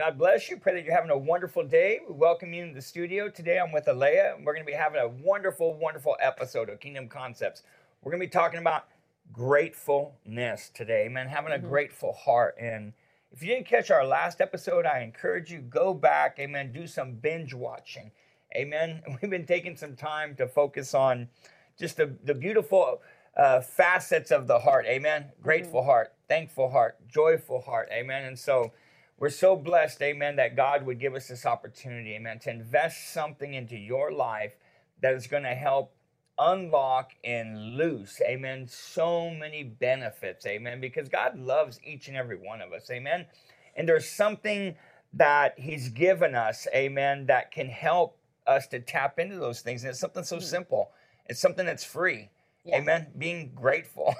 God bless you. Pray that you're having a wonderful day. We welcome you into the studio. Today I'm with Alea, and we're going to be having a wonderful, wonderful episode of Kingdom Concepts. We're going to be talking about gratefulness today, man, having a grateful heart. And if you didn't catch our last episode, I encourage you, go back, amen, do some binge watching, amen. We've been taking some time to focus on just the beautiful facets of the heart, amen. Grateful heart, thankful heart, joyful heart, amen. And so we're so blessed, amen, that God would give us this opportunity, amen, to invest something into your life that is going to help unlock and loose, amen, so many benefits, amen, because God loves each and every one of us, amen, and there's something that he's given us, amen, that can help us to tap into those things, and it's something so simple, it's something that's free, amen, being grateful,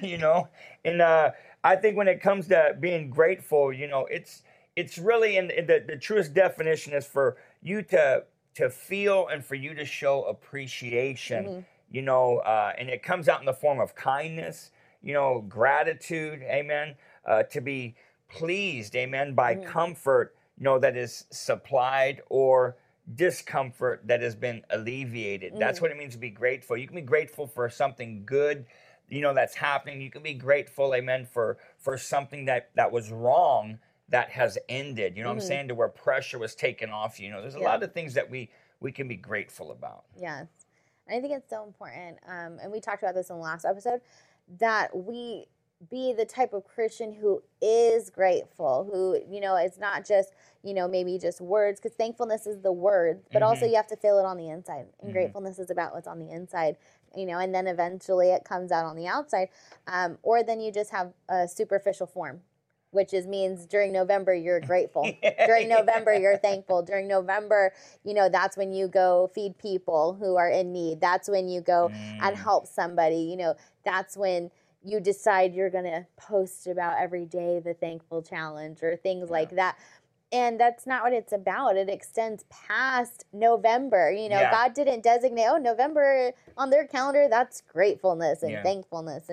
you know, and I think when it comes to being grateful, you know, it's really, in the truest definition is for you to feel and for you to show appreciation, you know, and it comes out in the form of kindness, you know, gratitude, amen, to be pleased, amen, by comfort, you know, that is supplied or discomfort that has been alleviated. That's what it means to be grateful. You can be grateful for something good, you know, that's happening. You can be grateful, amen, for something that was wrong that has ended, you know what I'm saying, to where pressure was taken off, you know. There's a lot of things that we can be grateful about. Yes, and I think it's so important, and we talked about this in the last episode, that we be the type of Christian who is grateful, who, you know, it's not just, you know, maybe just words, because thankfulness is the words, but also you have to feel it on the inside, and gratefulness is about what's on the inside, you know, and then eventually it comes out on the outside, or then you just have a superficial form, which is means during November, you're grateful. During November, you're thankful. During November, you know, that's when you go feed people who are in need. That's when you go and help somebody. You know, that's when you decide you're going to post about every day the thankful challenge or things like that. And that's not what it's about. It extends past November. You know, God didn't designate, oh, November on their calendar, that's gratefulness and thankfulness.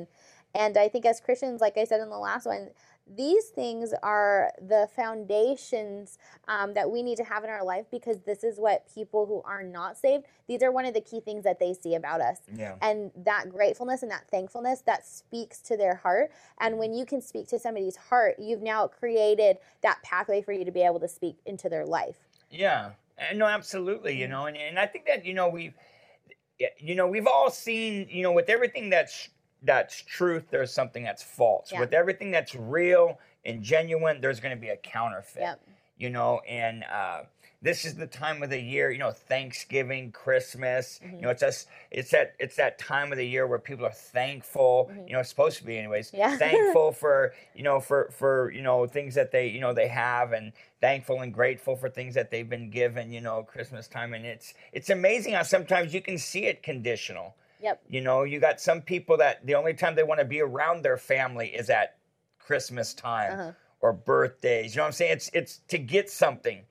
And I think as Christians, like I said in the last one, these things are the foundations that we need to have in our life, because this is what people who are not saved, these are one of the key things that they see about us. And that gratefulness and that thankfulness, that speaks to their heart. And when you can speak to somebody's heart, you've now created that pathway for you to be able to speak into their life. Yeah, no, absolutely, you know, and I think that, you know, we've all seen, you know, with everything that's truth, there's something that's false. With everything that's real and genuine, there's going to be a counterfeit, you know, and this is the time of the year, you know, Thanksgiving, Christmas, you know, it's that time of the year where people are thankful, you know, it's supposed to be anyways, thankful for, you know, for, you know, things that they, you know, they have, and thankful and grateful for things that they've been given, you know, Christmas time. And it's amazing how sometimes you can see it conditional. You know, you got some people that the only time they want to be around their family is at Christmas time or birthdays. You know what I'm saying? It's to get something.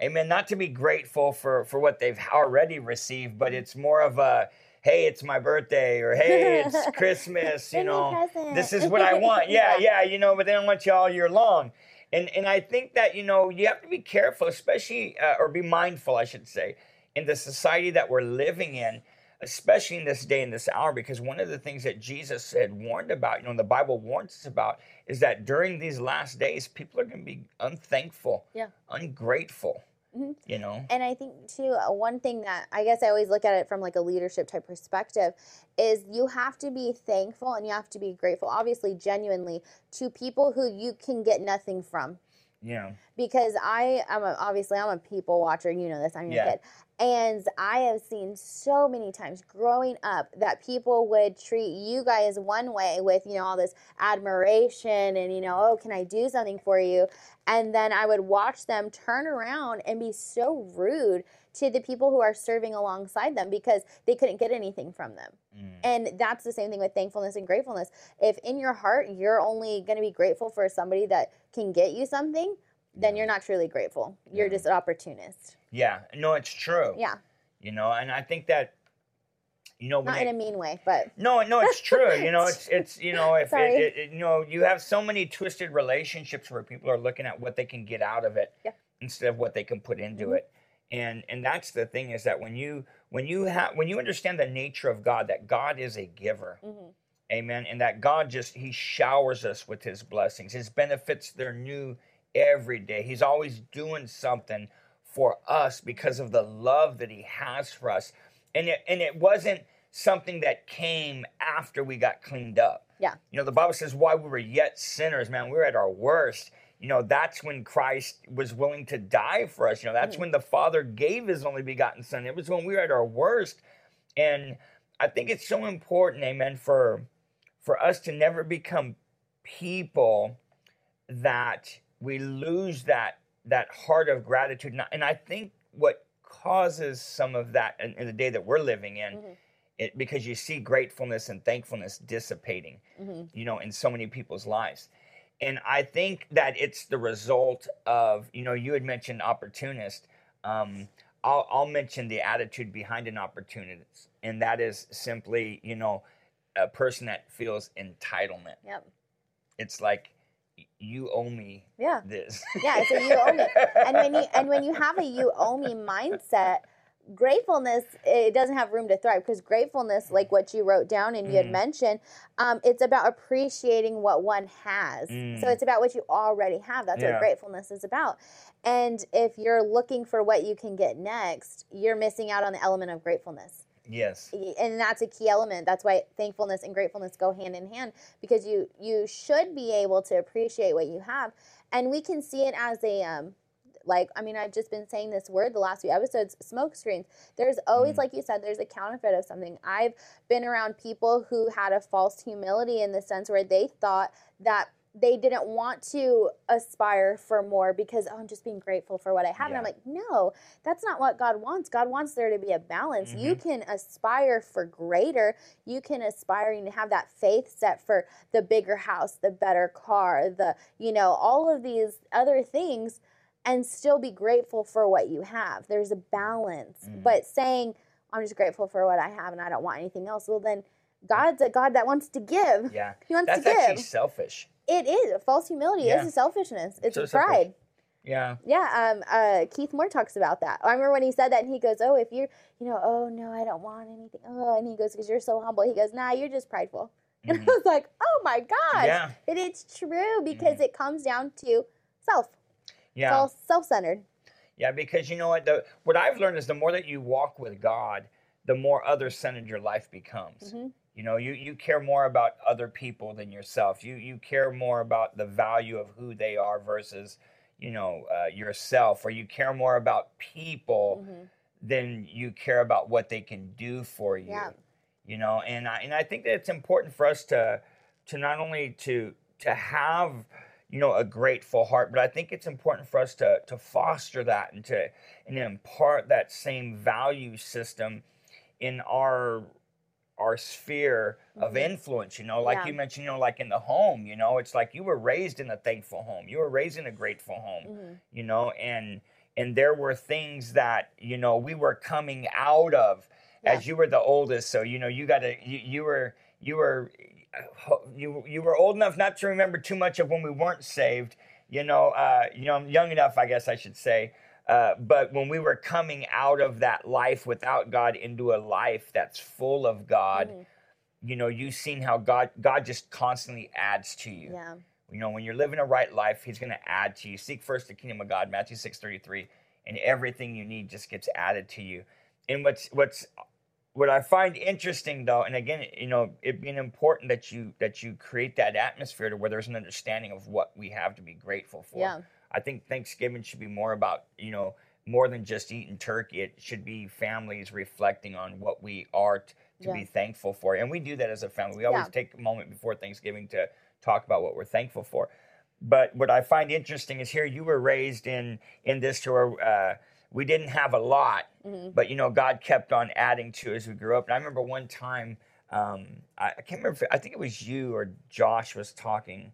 Amen. Not to be grateful for what they've already received, but it's more of a, hey, it's my birthday, or hey, it's Christmas, you know, this is what I want. You know, but they don't want you all year long. And I think that, you know, you have to be careful, especially, or be mindful, I should say, in the society that we're living in, especially in this day and this hour, because one of the things that Jesus had warned about, you know, the Bible warns us about, is that during these last days, people are going to be unthankful, ungrateful, you know. And I think, too, one thing that I guess I always look at it from like a leadership type perspective is you have to be thankful and you have to be grateful, obviously, genuinely, to people who you can get nothing from. Yeah. Because I'm a people watcher. You know this. I'm your kid. And I have seen so many times growing up that people would treat you guys one way with, you know, all this admiration and, you know, oh, can I do something for you? And then I would watch them turn around and be so rude to the people who are serving alongside them because they couldn't get anything from them. And that's the same thing with thankfulness and gratefulness. If in your heart you're only going to be grateful for somebody that can get you something, then you're not truly grateful. You're just an opportunist. Yeah. No, it's true. Yeah. You know, and I think that, you know, not in a mean way, but no, it's true. You know, it's you know, if it, you know, you have so many twisted relationships where people are looking at what they can get out of it instead of what they can put into it. And that's the thing, is that when you understand the nature of God, that God is a giver, amen, and that God he showers us with his blessings. His benefits, they're new every day. He's always doing something for us because of the love that he has for us. And it wasn't something that came after we got cleaned up. Yeah. You know, the Bible says while we were yet sinners, man, we were at our worst. You know, that's when Christ was willing to die for us. You know, that's when the Father gave his only begotten Son. It was when we were at our worst. And I think it's so important, amen, for us to never become people that we lose that heart of gratitude. And I think what causes some of that in the day that we're living in, because you see gratefulness and thankfulness dissipating, you know, in so many people's lives. And I think that it's the result of, you know, you had mentioned opportunist. I'll mention the attitude behind an opportunist, and that is simply, you know, a person that feels entitlement. Yep. It's like, you owe me this. Yeah, it's a you owe me. And when you have a you owe me mindset, gratefulness, it doesn't have room to thrive, because gratefulness, like what you wrote down and you had mentioned, it's about appreciating what one has. So it's about what you already have. That's what gratefulness is about. And if you're looking for what you can get next, you're missing out on the element of gratefulness. Yes. And that's a key element. That's why thankfulness and gratefulness go hand in hand, because you should be able to appreciate what you have. And we can see it as a, I've just been saying this word the last few episodes, smoke screens. There's always, like you said, there's a counterfeit of something. I've been around people who had a false humility in the sense where they thought that they didn't want to aspire for more because, I'm just being grateful for what I have. Yeah. And I'm like, no, that's not what God wants. God wants there to be a balance. You can aspire for greater. You can aspire to have that faith set for the bigger house, the better car, the, you know, all of these other things, and still be grateful for what you have. There's a balance. But saying, I'm just grateful for what I have and I don't want anything else, well, then God's a God that wants to give. Yeah. He wants to give. That's actually selfish. It is. False humility is a selfishness. It's so pride. Selfish. Yeah. Yeah. Keith Moore talks about that. I remember when he said that, and he goes, oh, if you're, you know, oh, no, I don't want anything. Oh, and he goes, because you're so humble. He goes, nah, you're just prideful. And I was like, oh, my gosh. Yeah. But it's true, because it comes down to self. Yeah. It's all self-centered. Yeah, because you know what? What I've learned is the more that you walk with God, the more other-centered your life becomes. You know, you care more about other people than yourself. You care more about the value of who they are versus, you know, yourself. Or you care more about people than you care about what they can do for you. Yeah. You know, and I think that it's important for us to not only to have, you know, a grateful heart, but I think it's important for us to foster that and to impart that same value system in our sphere of influence, you know, like you mentioned, you know, like in the home, you know, it's like you were raised in a thankful home. You were raised in a grateful home, you know, and there were things that, you know, we were coming out of as you were the oldest. So, you know, you were old enough not to remember too much of when we weren't saved, you know, I'm young enough, I guess I should say. But when we were coming out of that life without God into a life that's full of God, you know, you've seen how God just constantly adds to you. Yeah. You know, when you're living a right life, he's going to add to you. Seek first the kingdom of God, Matthew 6, 33, and everything you need just gets added to you. And what I find interesting, though, and again, you know, it being important that you create that atmosphere to where there's an understanding of what we have to be grateful for. Yeah. I think Thanksgiving should be more about, you know, more than just eating turkey. It should be families reflecting on what we are to be thankful for. And we do that as a family. We always take a moment before Thanksgiving to talk about what we're thankful for. But what I find interesting is here you were raised in this to where we didn't have a lot, but, you know, God kept on adding to as we grew up. And I remember one time, I can't remember, I think it was you or Josh was talking,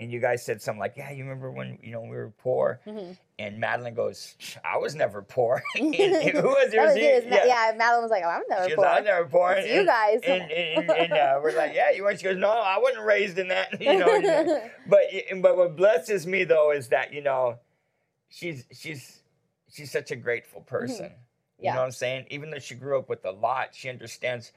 and you guys said something like, yeah, you remember when, you know, we were poor? Mm-hmm. And Madeline goes, I was never poor. and who was there? Madeline was like, oh, I'm never poor. I was never poor. It's you guys. And we're like, yeah, you weren't. She goes, no, I wasn't raised in that. You know. But what blesses me, though, is that, you know, she's such a grateful person. Mm-hmm. Yeah. You know what I'm saying? Even though she grew up with a lot, she understands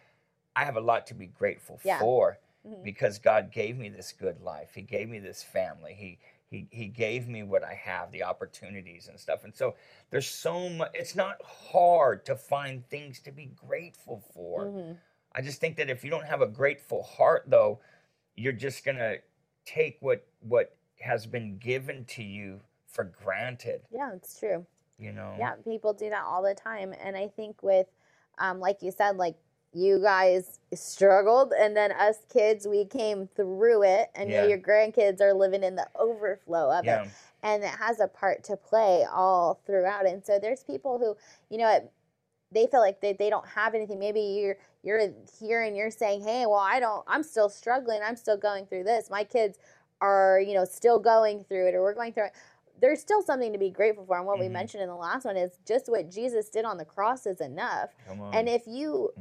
I have a lot to be grateful for. Because God gave me this good life. He gave me this family. He gave me what I have, the opportunities and stuff. And so there's so much. It's not hard to find things to be grateful for. Mm-hmm. I just think that if you don't have a grateful heart, though, you're just going to take what has been given to you for granted. Yeah, it's true. You know? Yeah, people do that all the time. And I think with, like you said, like, you guys struggled, and then us kids, we came through it, and now your grandkids are living in the overflow of it, and it has a part to play all throughout. And so there's people who, you know, they feel like they don't have anything. Maybe you're here and you're saying, hey, well, I'm still struggling. I'm still going through this. My kids are, you know, still going through it, or we're going through it. There's still something to be grateful for. And what we mentioned in the last one is just what Jesus did on the cross is enough. And if you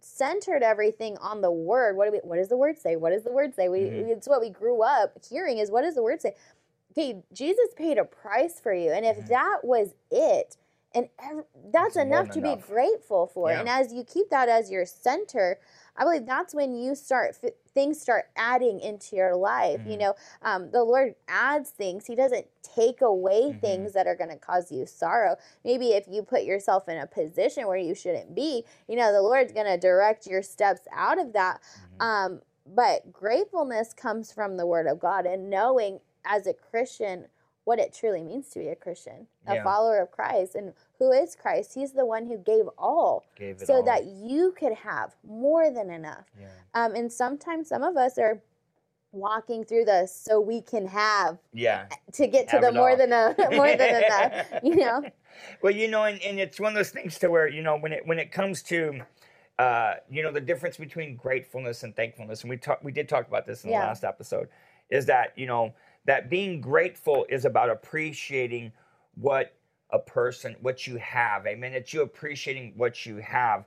centered everything on the word, what does the word say? What does the word say? It's what we grew up hearing is, what does the word say? Okay, Jesus paid a price for you. And if that was it, and that's enough to be grateful for. And as you keep that as your center, I believe that's when you start, things start adding into your life. You know, the Lord adds things. He doesn't take away things that are going to cause you sorrow. Maybe if you put yourself in a position where you shouldn't be, you know, the Lord's going to direct your steps out of that. But gratefulness comes from the Word of God, and knowing as a Christian what it truly means to be a Christian, a follower of Christ. And who is Christ? He's the one who gave all so that you could have more than enough. Yeah. And sometimes some of us are walking through the so we can have to get to the more than enough, you know? Well, you know, and it's one of those things to where, you know, when it comes to, you know, the difference between gratefulness and thankfulness, and we did talk about this in the last episode, is that, you know, that being grateful is about appreciating what you have. Amen. It's you appreciating what you have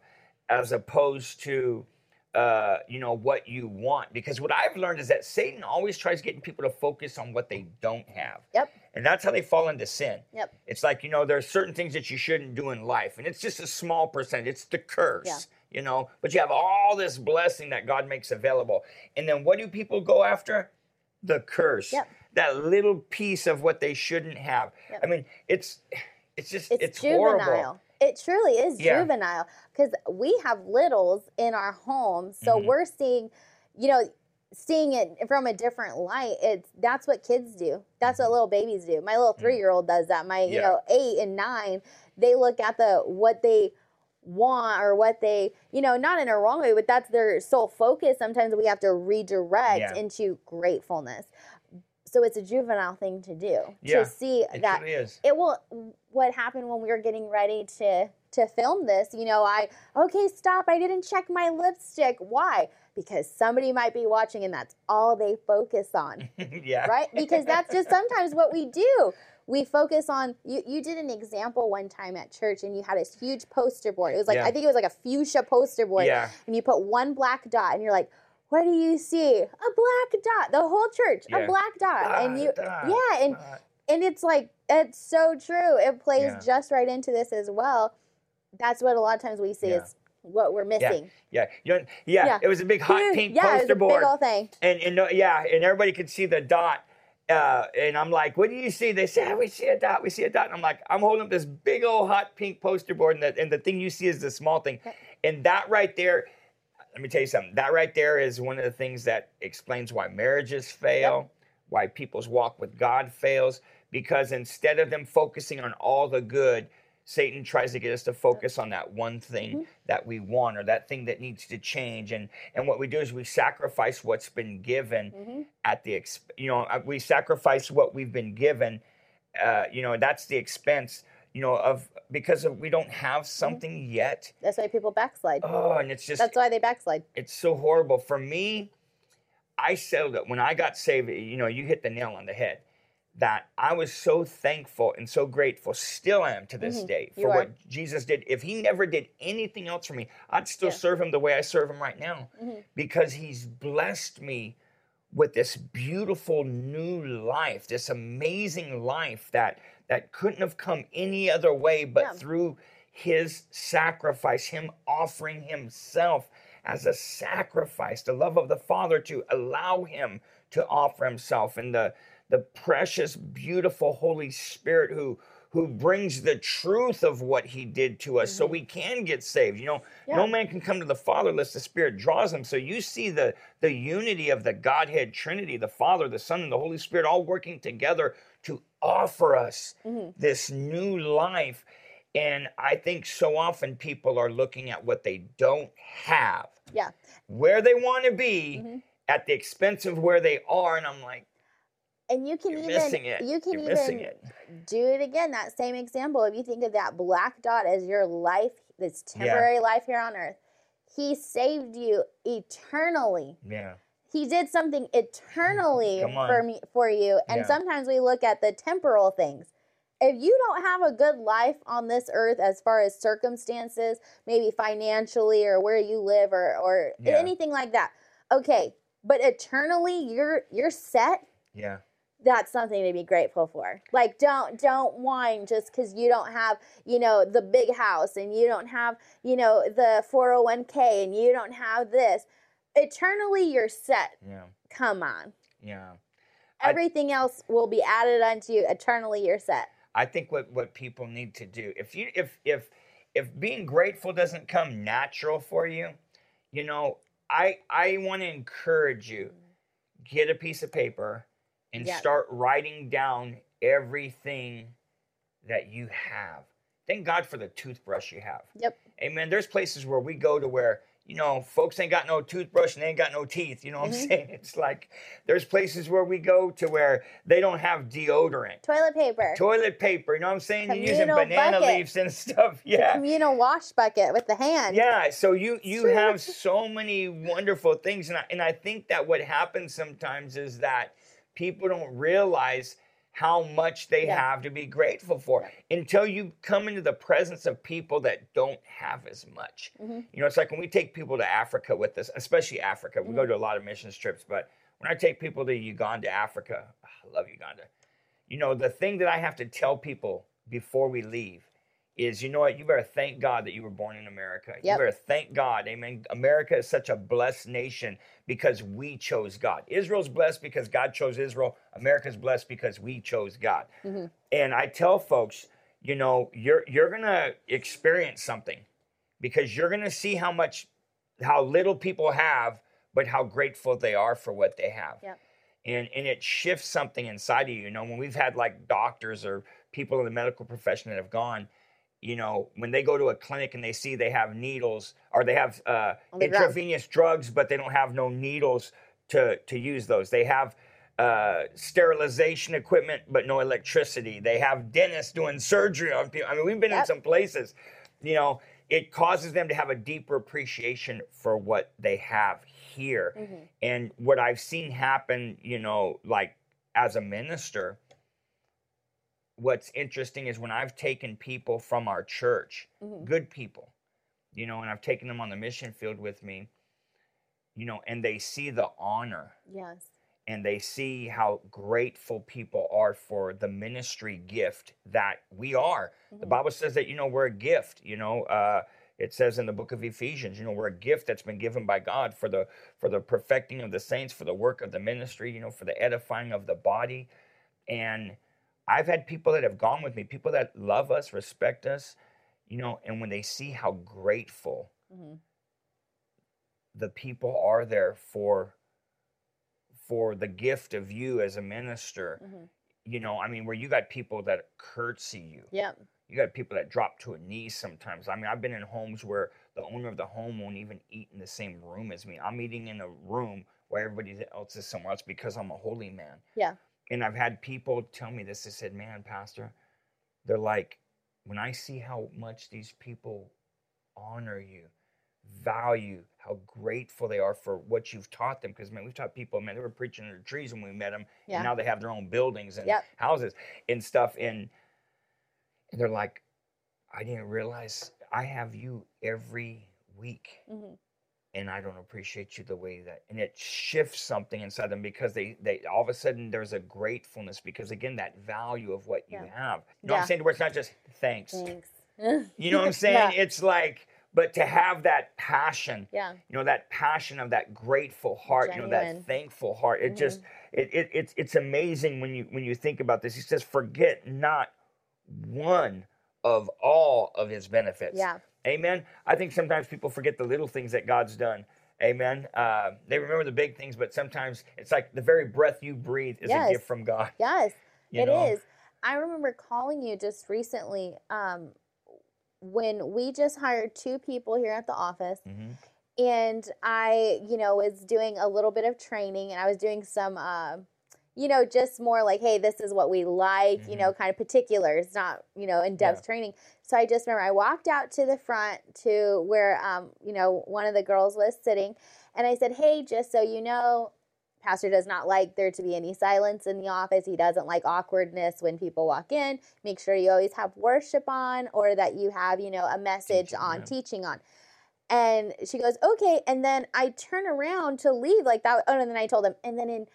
as opposed to, you know, what you want. Because what I've learned is that Satan always tries getting people to focus on what they don't have. Yep. And that's how they fall into sin. Yep. It's like, you know, there are certain things that you shouldn't do in life. And it's just a small percentage. It's the curse. Yeah. You know, but you have all this blessing that God makes available. And then what do people go after? The curse. Yep. That little piece of what they shouldn't have. Yep. I mean, it's juvenile. Horrible. It truly is juvenile, because we have littles in our home, so we're seeing it from a different light. That's what kids do. That's what little babies do. My little 3-year-old does that. My you know 8 and 9, they look at what they want or what they, you know, not in a wrong way, but that's their sole focus. Sometimes we have to redirect into gratefulness. So it's a juvenile thing to do, to see that it will. What happened when we were getting ready to film this, you know, stop. I didn't check my lipstick. Why? Because somebody might be watching, and that's all they focus on. Right? Because that's just sometimes what we do. We focus on, you did an example one time at church, and you had this huge poster board. It was like, I think it was like a fuchsia poster board. Yeah. And you put one black dot, and you're like, what do you see? A black dot. The whole church, a black dot. And it's like, it's so true. It plays just right into this as well. That's what a lot of times we see is what we're missing. It was a big hot pink poster board. Yeah, it was a big old thing. And everybody could see the dot. And I'm like, what do you see? They say, we see a dot. And I'm like, I'm holding up this big old hot pink poster board, and the thing you see is the small thing. And that right there, let me tell you something. That right there is one of the things that explains why marriages fail, why people's walk with God fails, because instead of them focusing on all the good, Satan tries to get us to focus on that one thing that we want, or that thing that needs to change. And what we do is we sacrifice what's been given at the we sacrifice what we've been given. That's the expense, because we don't have something yet. That's why people backslide. Oh, and that's why they backslide. It's so horrible. For me, I settled it when I got saved. You know, you hit the nail on the head. That I was so thankful and so grateful, still am to this day, for what Jesus did. If he never did anything else for me, I'd still serve him the way I serve him right now, because he's blessed me with this beautiful new life, this amazing life that couldn't have come any other way but through his sacrifice, him offering himself as a sacrifice, the love of the Father to allow him to offer himself, and the precious, beautiful Holy Spirit who brings the truth of what he did to us so we can get saved. You know, no man can come to the Father unless the Spirit draws him. So you see the unity of the Godhead Trinity, the Father, the Son, and the Holy Spirit, all working together to offer us this new life. And I think so often people are looking at what they don't have, where they want to be, at the expense of where they are. And I'm like, and you can even do it again. That same example, if you think of that black dot as your life, this temporary life here on earth, he saved you eternally. Yeah. He did something eternally for you. And sometimes we look at the temporal things. If you don't have a good life on this earth as far as circumstances, maybe financially or where you live or anything like that, okay, but eternally you're set. Yeah. That's something to be grateful for. Like, don't whine just because you don't have, you know, the big house and you don't have, you know, the 401k and you don't have this. Eternally, you're set. Yeah. Come on. Yeah. Everything else will be added unto you. Eternally, you're set. I think what people need to do, if being grateful doesn't come natural for you, you know, I want to encourage you, get a piece of paper and start writing down everything that you have. Thank God for the toothbrush you have. Yep. Amen. There's places where we go to where, you know, folks ain't got no toothbrush and they ain't got no teeth. You know what I'm saying? It's like there's places where we go to where they don't have deodorant. Toilet paper. You know what I'm saying? Communal You're using banana bucket. Leaves and stuff. Yeah. The communal wash bucket with the hand. Yeah. So you have so many wonderful things. And I think that what happens sometimes is that people don't realize how much they have to be grateful for until you come into the presence of people that don't have as much. You know, it's like when we take people to Africa with us, especially Africa, we go to a lot of missions trips, but when I take people to Uganda, Africa, I love Uganda. You know, the thing that I have to tell people before we leave is, you know what, you better thank God that you were born in America. Yep. You better thank God. Amen. America is such a blessed nation because we chose God. Israel's blessed because God chose Israel. America's blessed because we chose God. And I tell folks, you know, you're going to experience something because you're going to see how little people have, but how grateful they are for what they have. Yep. And it shifts something inside of you. You know, when we've had like doctors or people in the medical profession that have gone, you know, when they go to a clinic and they see they have needles or they have intravenous drugs, but they don't have no needles to use those. They have sterilization equipment, but no electricity. They have dentists doing surgery on people. I mean, we've been in some places, you know, it causes them to have a deeper appreciation for what they have here. And what I've seen happen, you know, like as a minister, what's interesting is when I've taken people from our church, good people, you know, and I've taken them on the mission field with me, you know, and they see the honor. Yes. And they see how grateful people are for the ministry gift that we are. The Bible says that, you know, we're a gift, you know, it says in the Book of Ephesians, you know, we're a gift that's been given by God for the perfecting of the saints, for the work of the ministry, you know, for the edifying of the body. And I've had people that have gone with me, people that love us, respect us, you know, and when they see how grateful the people are there for the gift of you as a minister, you know, I mean, where you got people that curtsy you. Yeah. You got people that drop to a knee sometimes. I mean, I've been in homes where the owner of the home won't even eat in the same room as me. I'm eating in a room where everybody else is somewhere else because I'm a holy man. Yeah. And I've had people tell me this. They said, man, Pastor, they're like, when I see how much these people honor you, value, how grateful they are for what you've taught them. Because, man, we've taught people, man, they were preaching under trees when we met them. Yeah. And now they have their own buildings and houses and stuff. And they're like, I didn't realize I have you every week. Mm-hmm. And I don't appreciate you the way that, and it shifts something inside them because they all of a sudden there's a gratefulness because again, that value of what you have. You know what I'm saying? Where it's not just thanks. You know what I'm saying? Yeah. It's like, but to have that passion, you know, that passion of that grateful heart, genuine. You know, that thankful heart. It just, it's amazing when you think about this. He says, forget not one of all of his benefits. Yeah. Amen. I think sometimes people forget the little things that God's done. Amen. They remember the big things, but sometimes it's like the very breath you breathe is a gift from God. Yes, you know? It is. I remember calling you just recently when we just hired 2 people here at the office, and I, you know, was doing a little bit of training, and I was doing some, you know, just more like, hey, this is what we like, you know, kind of particulars, not, you know, in-depth training. So I just remember I walked out to the front to where, you know, one of the girls was sitting, and I said, hey, just so you know, Pastor does not like there to be any silence in the office. He doesn't like awkwardness when people walk in. Make sure you always have worship on or that you have, you know, a message teaching on. And she goes, okay. And then I turn around to leave like that. Oh, and then I told him, and then in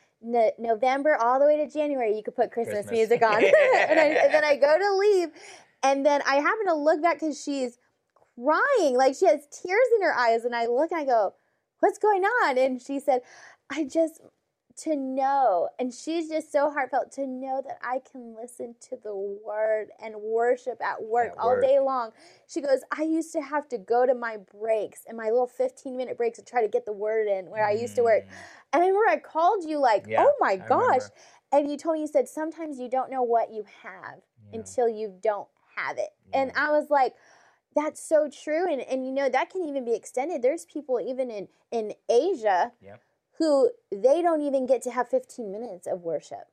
November all the way to January, you could put Christmas music on. And then I go to leave. And then I happen to look back because she's crying. Like she has tears in her eyes. And I look and I go, what's going on? And she said, I just, to know, and she's just so heartfelt, to know that I can listen to the word and worship at work all day long. She goes, I used to have to go to my breaks and my little 15-minute breaks and try to get the word in where I used to work. And I remember I called you like, oh my gosh. And you told me, you said, sometimes you don't know what you have until you don't have it. And I was like, that's so true. And you know, that can even be extended. There's people even in Asia who they don't even get to have 15 minutes of worship.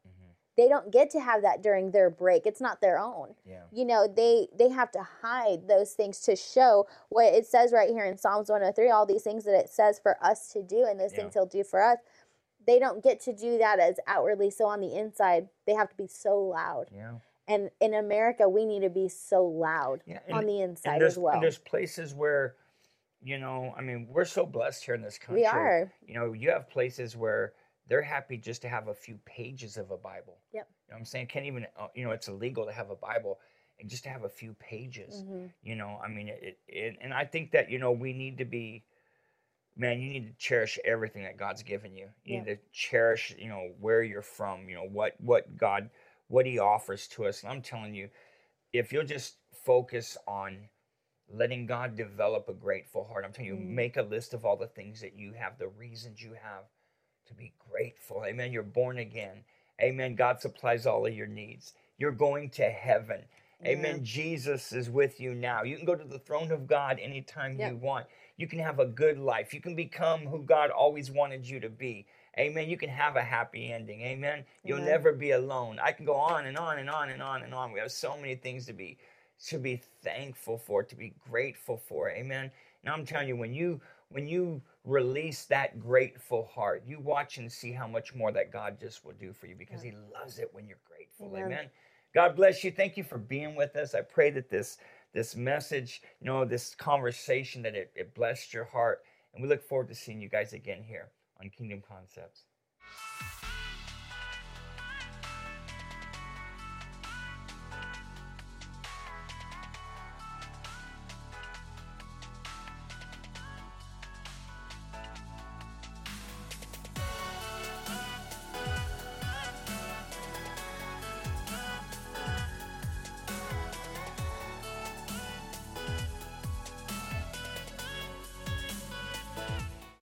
They don't get to have that during their break. It's not their own. You know, they have to hide those things to show what it says right here in Psalms 103, all these things that it says for us to do and those things he'll do for us. They don't get to do that as outwardly. So on the inside, they have to be so loud. And in America, we need to be so loud on the inside as well. And there's places where, you know, I mean, we're so blessed here in this country. We are. You know, you have places where they're happy just to have a few pages of a Bible. You know what I'm saying? Can't even, you know, it's illegal to have a Bible and just to have a few pages. You know, I mean, and I think that, you know, we need to be, man, you need to cherish everything that God's given you. You need to cherish, you know, where you're from, you know, what God, what he offers to us. And I'm telling you, if you'll just focus on letting God develop a grateful heart. I'm telling you, make a list of all the things that you have, the reasons you have to be grateful. Amen. You're born again. Amen. God supplies all of your needs. You're going to heaven. Amen. Jesus is with you now. You can go to the throne of God anytime you want. You can have a good life. You can become who God always wanted you to be. Amen. You can have a happy ending. Amen. You'll never be alone. I can go on and on and on and on and on. We have so many things to be thankful for, to be grateful for. Amen. Now I'm telling you, when you release that grateful heart, you watch and see how much more that God just will do for you because he loves it when you're grateful. Amen. God bless you. Thank you for being with us. I pray that this message, you know, this conversation, that it blessed your heart. And we look forward to seeing you guys again here on Kingdom Concepts.